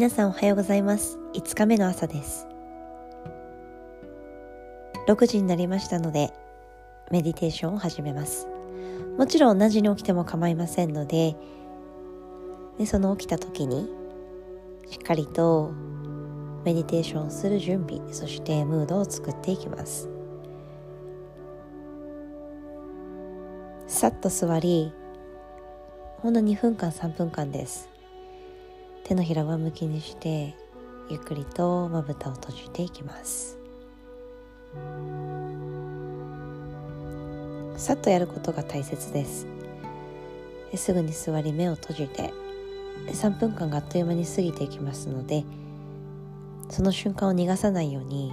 皆さんおはようございます。5日目の朝です。6時になりましたのでメディテーションを始めます。もちろん同じに起きても構いませんので、その起きた時にしっかりとメディテーションする準備、そしてムードを作っていきます。さっと座り、ほんの2分間3分間です。手のひらを上向きにしてゆっくりとまぶたを閉じていきます。さっとやることが大切です。すぐに座り目を閉じて、3分間があっという間に過ぎていきますので、その瞬間を逃がさないように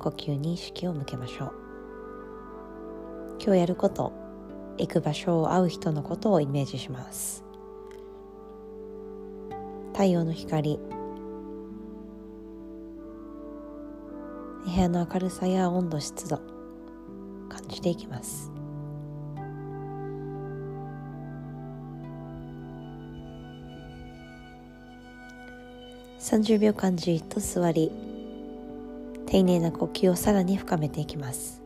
呼吸に意識を向けましょう。今日やること、行く場所を、会う人のことをイメージします。太陽の光、部屋の明るさや温度、湿度、感じていきます。30秒間じっと座り、丁寧な呼吸をさらに深めていきます。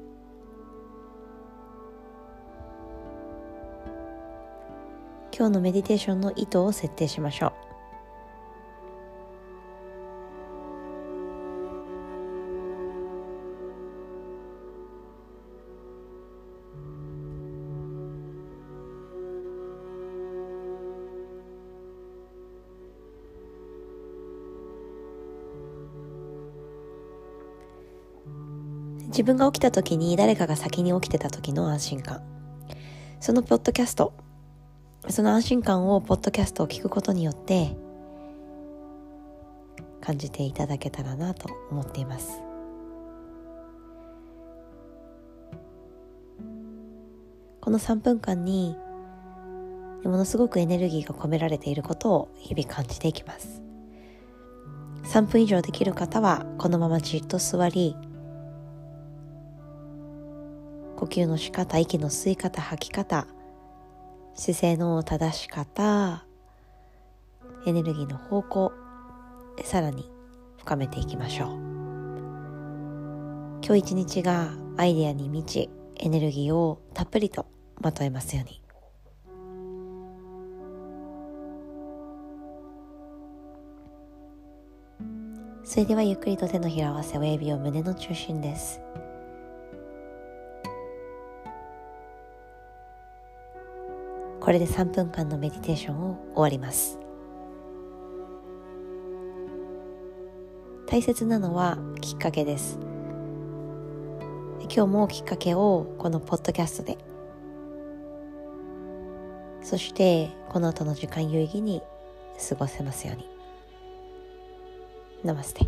今日のメディテーションの意図を設定しましょう。自分が起きた時に誰かが先に起きてた時の安心感、その安心感をポッドキャストを聞くことによって感じていただけたらなと思っています。この3分間にものすごくエネルギーが込められていることを日々感じていきます。3分以上できる方はこのままじっと座り、呼吸の仕方、息の吸い方、吐き方、姿勢の正し方、エネルギーの方向、さらに深めていきましょう。今日一日がアイデアに満ち、エネルギーをたっぷりとまとえますように。それではゆっくりと手のひらを合わせ、親指を胸の中心です。これで3分間のメディテーションを終わります。大切なのはきっかけです。今日もきっかけをこのポッドキャストで、そしてこの後の時間有意義に過ごせますように。ナマステ。